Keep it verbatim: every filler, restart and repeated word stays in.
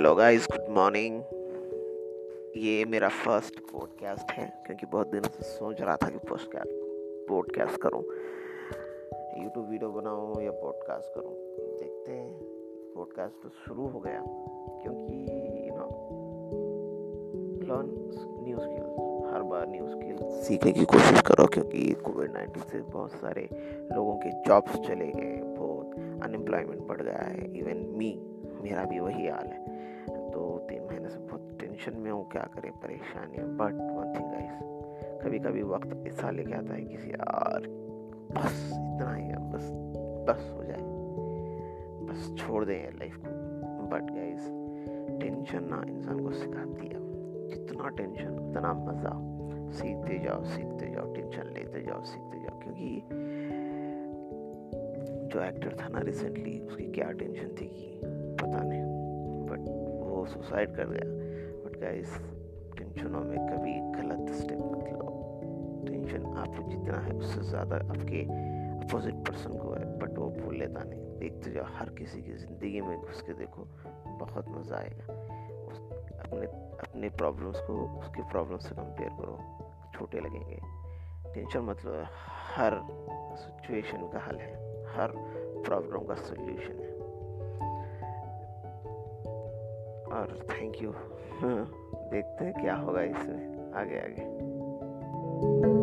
Hello guys, good morning. ये मेरा first podcast है क्योंकि बहुत दिनों से सोच रहा था कि पॉडकास्ट पॉडकास्ट करूं, यूट्यूब वीडियो बनाऊं या पॉडकास्ट करूं। देखते हैं, पॉडकास्ट तो शुरू हो गया क्योंकि you know learn new skills, हर बार न्यू स्किल्स सीखने की कोशिश करो क्योंकि कोविड नाइन्टीन से बहुत सारे लोगों के जॉब्स चले गए, बहुत अनएम्प्लॉयमेंट बढ़ गया है। इवन मी, मेरा भी वही हाल है। तो तीन महीने से बहुत टेंशन में हूँ, क्या करें, परेशानी है। बट वन थिंग गाइस, कभी कभी वक्त ऐसा लेके आता है किसी यार बस इतना ही है, बस बस हो जाए, बस छोड़ दें लाइफ को। बट गाइस, टेंशन ना इंसान को सिखाती है, जितना टेंशन उतना मज़ा। सीखते जाओ सीखते जाओ टेंशन लेते जाओ सीखते जाओ। क्योंकि जो एक्टर था ना रिसेंटली, उसकी क्या टेंशन थी कि पता नहीं, बट वो सुसाइड कर गया। बट गाइस, टेंशनों में कभी गलत स्टेप मत लो। टेंशन आपको जितना है उससे ज़्यादा आपके अपोजिट पर्सन को है, बट वो भूल लेता नहीं। देखते जाओ, हर किसी की ज़िंदगी में घुस के देखो, बहुत मज़ा आएगा। उस अपने अपने प्रॉब्लम्स को उसके प्रॉब्लम से कंपेयर करो, छोटे लगेंगे। टेंशन मतलब हर सिचुएशन का हल है, हर प्रॉब्लम का सोल्यूशन है। और थैंक यू। देखते हैं क्या होगा इसमें आगे आगे।